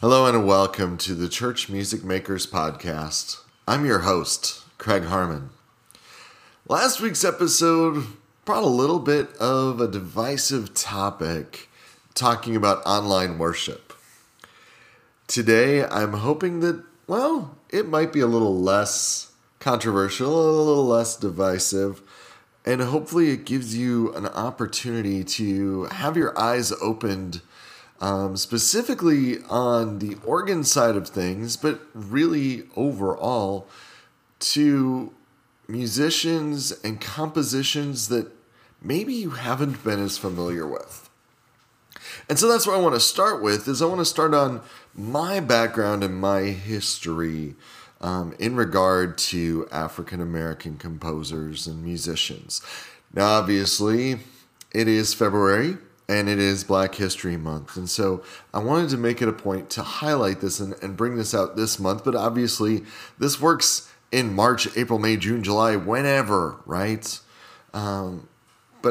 Hello and welcome to the Church Music Makers podcast. I'm your host, Craig Harmon. Last week's episode brought a little bit of a divisive topic, talking about online worship. Today, I'm hoping that, well, it might be a little less controversial, a little less divisive, and hopefully it gives you an opportunity to have your eyes opened specifically on the organ side of things, but really overall to musicians and compositions that maybe you haven't been as familiar with. And so that's what I want to start with, is I want to start on my background and my history in regard to African American composers and musicians. Now, obviously, it is February, and it is Black History Month. And so I wanted to make it a point to highlight this and bring this out this month. But obviously, this works in March, April, May, June, July, whenever, right? But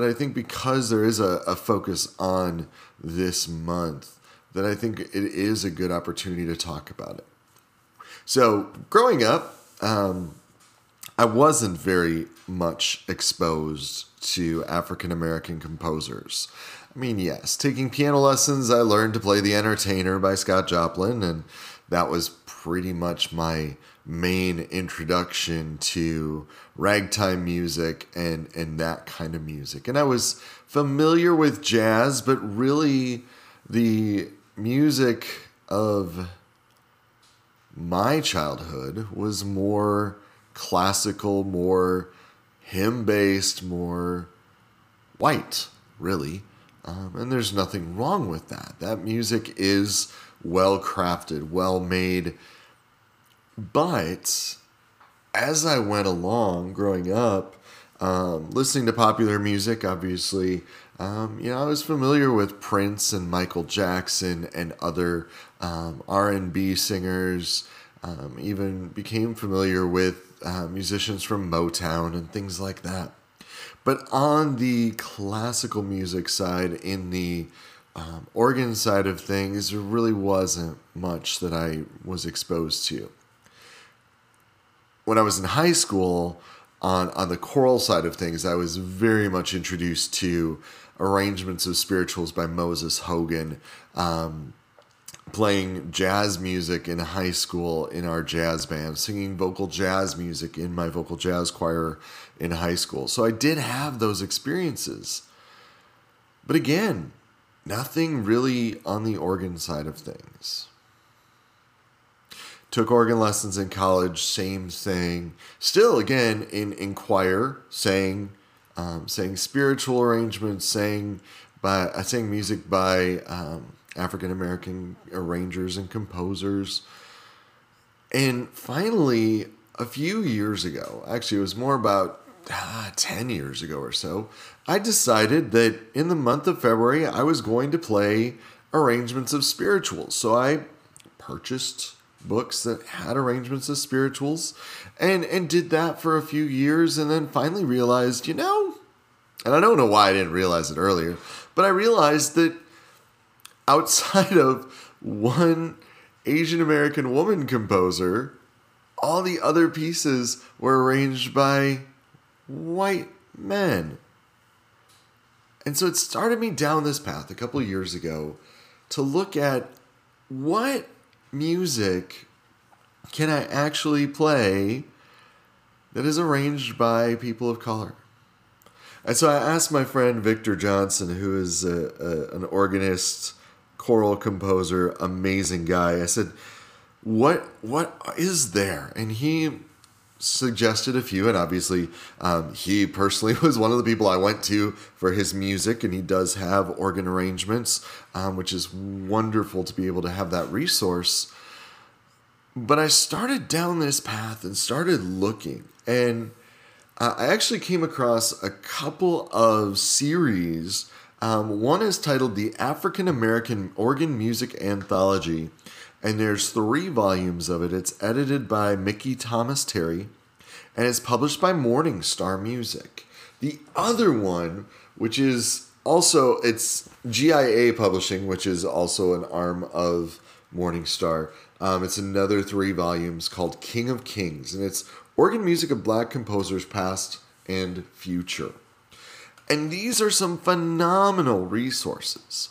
I think because there is a focus on this month, that I think it is a good opportunity to talk about it. So growing up, I wasn't very much exposed to African American composers. I mean, yes, taking piano lessons, I learned to play The Entertainer by Scott Joplin, and that was pretty much my main introduction to ragtime music and that kind of music. And I was familiar with jazz, but really the music of my childhood was more classical, more hymn-based, more white, really. And there's nothing wrong with that. That music is well-crafted, well-made. But as I went along growing up, listening to popular music, obviously, I was familiar with Prince and Michael Jackson and other R&B singers, even became familiar with musicians from Motown and things like that. But on the classical music side, in the organ side of things, there really wasn't much that I was exposed to. When I was in high school, on the choral side of things, I was very much introduced to arrangements of spirituals by Moses Hogan, playing jazz music in high school in our jazz band, singing vocal jazz music in my vocal jazz choir in high school. So I did have those experiences. But again, nothing really on the organ side of things. Took organ lessons in college, same thing. Still, again, in choir, sang spiritual arrangements, sang music by African-American arrangers and composers. And finally, a few years ago, actually it was more about 10 years ago or so, I decided that in the month of February, I was going to play arrangements of spirituals. So I purchased books that had arrangements of spirituals and did that for a few years, and then finally realized, and I don't know why I didn't realize it earlier, but I realized that outside of one Asian American woman composer, all the other pieces were arranged by white men. And so it started me down this path a couple of years ago to look at what music can I actually play that is arranged by people of color. And so I asked my friend Victor Johnson, who is an organist, choral composer, amazing guy. I said, what is there? And he suggested a few, and obviously he personally was one of the people I went to for his music, and he does have organ arrangements, which is wonderful to be able to have that resource. But I started down this path and started looking, and I actually came across a couple of series. One is titled The African American Organ Music Anthology, and there's 3 volumes of it. It's edited by Mickey Thomas Terry, and it's published by Morningstar Music. The other one, which is Also, it's GIA Publishing, which is also an arm of Morningstar. It's another 3 volumes called King of Kings, and it's organ music of black composers past and future. And these are some phenomenal resources.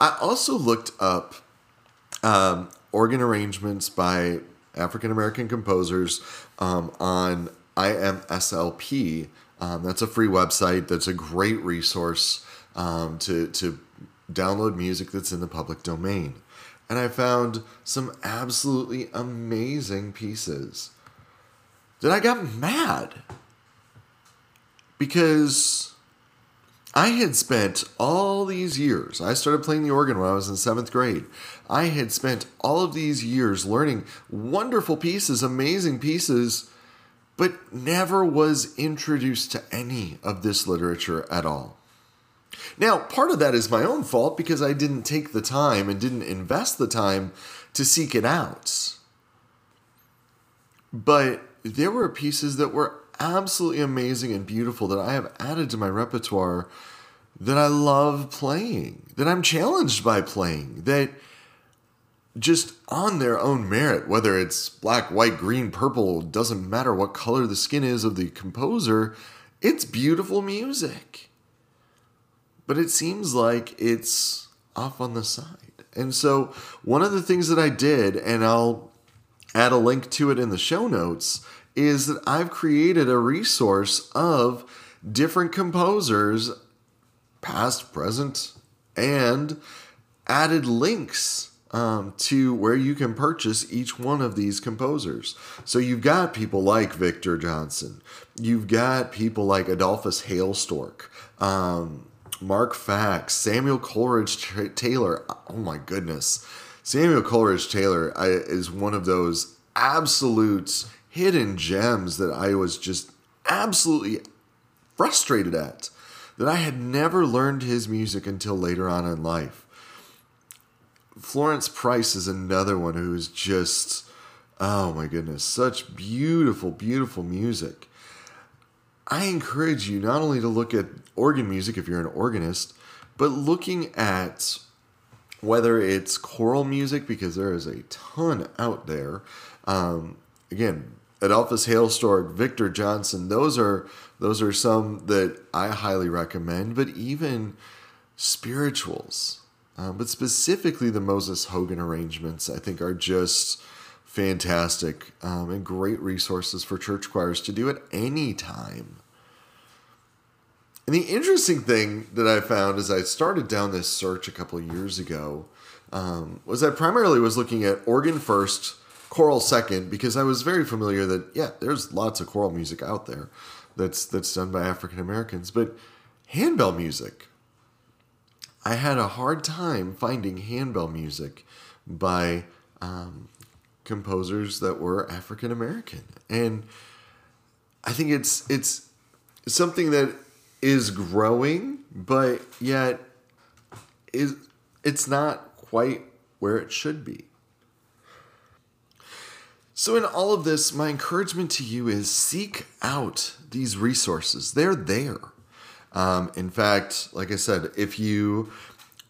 I also looked up organ arrangements by African-American composers on IMSLP. That's a free website. That's a great resource to download music that's in the public domain. And I found some absolutely amazing pieces that I got mad because I had spent all these years. I started playing the organ when I was in 7th grade. I had spent all of these years learning wonderful pieces, amazing pieces, but never was introduced to any of this literature at all. Now, part of that is my own fault because I didn't take the time and didn't invest the time to seek it out. But there were pieces that were absolutely amazing and beautiful that I have added to my repertoire that I love playing, that I'm challenged by playing, that just on their own merit, whether it's black, white, green, purple, doesn't matter what color the skin is of the composer, it's beautiful music. But it seems like it's off on the side. And so one of the things that I did, and I'll add a link to it in the show notes, is that I've created a resource of different composers, past, present, and added links to where you can purchase each one of these composers. So you've got people like Victor Johnson. You've got people like Adolphus Hailstork, Mark Fax, Samuel Coleridge Taylor. Oh my goodness. Samuel Coleridge Taylor is one of those absolute hidden gems that I was just absolutely frustrated at, that I had never learned his music until later on in life. Florence Price is another one who's just, oh my goodness, such beautiful, beautiful music. I encourage you not only to look at organ music if you're an organist, but looking at whether it's choral music, because there is a ton out there. Again, Adolphus Hailstork, Victor Johnson, those are some that I highly recommend, but even spirituals. But specifically the Moses Hogan arrangements, I think, are just fantastic and great resources for church choirs to do at any time. And the interesting thing that I found as I started down this search a couple of years ago was I primarily was looking at organ first, choral second, because I was very familiar that, yeah, there's lots of choral music out there that's done by African Americans, but handbell music. I had a hard time finding handbell music by composers that were African American. And I think it's something that is growing, but yet it's not quite where it should be. So in all of this, my encouragement to you is seek out these resources. They're there. In fact, like I said, if you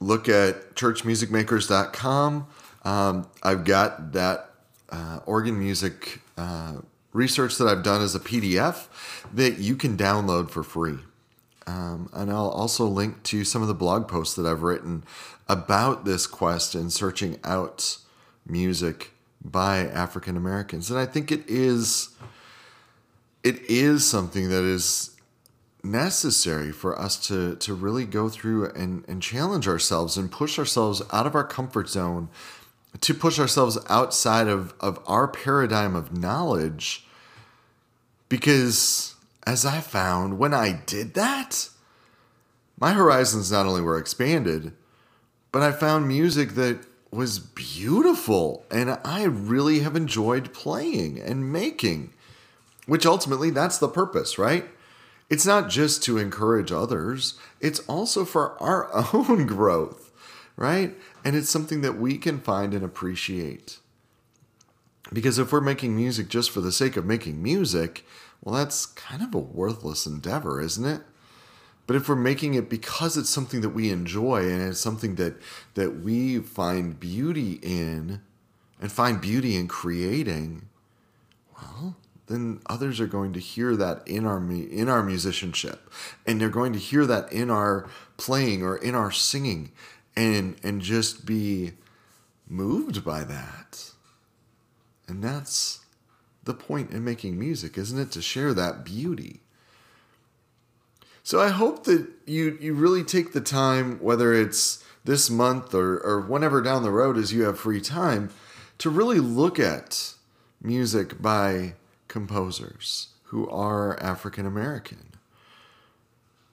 look at churchmusicmakers.com, I've got that organ music research that I've done as a PDF that you can download for free. And I'll also link to some of the blog posts that I've written about this quest and searching out music by African Americans. And I think it is something that is necessary for us to really go through and challenge ourselves and push ourselves out of our comfort zone, to push ourselves outside of our paradigm of knowledge. Because as I found, when I did that, my horizons not only were expanded, but I found music that was beautiful and I really have enjoyed playing and making, which ultimately that's the purpose, right? It's not just to encourage others, it's also for our own growth, right? And it's something that we can find and appreciate. Because if we're making music just for the sake of making music, well, that's kind of a worthless endeavor, isn't it? But if we're making it because it's something that we enjoy and it's something that we find beauty in and find beauty in creating, well, then others are going to hear that in our musicianship, and they're going to hear that in our playing or in our singing, and just be moved by that. And that's the point in making music, isn't it? To share that beauty. So I hope that you really take the time, whether it's this month or whenever down the road as you have free time, to really look at music by composers who are African American.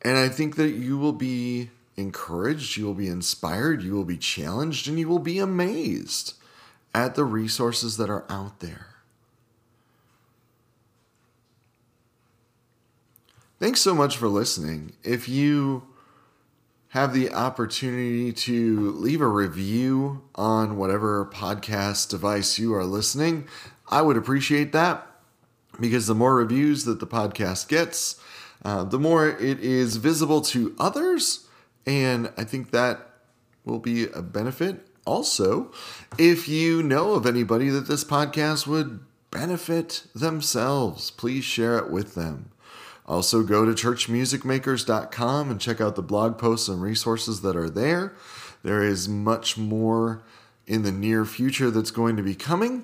And I think that you will be encouraged, you will be inspired, you will be challenged, and you will be amazed at the resources that are out there. Thanks so much for listening. If you have the opportunity to leave a review on whatever podcast device you are listening, I would appreciate that, because the more reviews that the podcast gets, the more it is visible to others. And I think that will be a benefit. Also, if you know of anybody that this podcast would benefit themselves, please share it with them. Also, go to churchmusicmakers.com and check out the blog posts and resources that are there. There is much more in the near future that's going to be coming.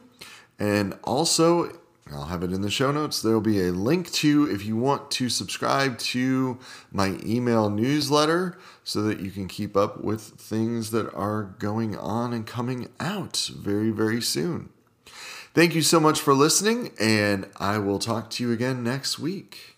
And also, I'll have it in the show notes, there will be a link to, if you want to subscribe to my email newsletter so that you can keep up with things that are going on and coming out very, very soon. Thank you so much for listening, and I will talk to you again next week.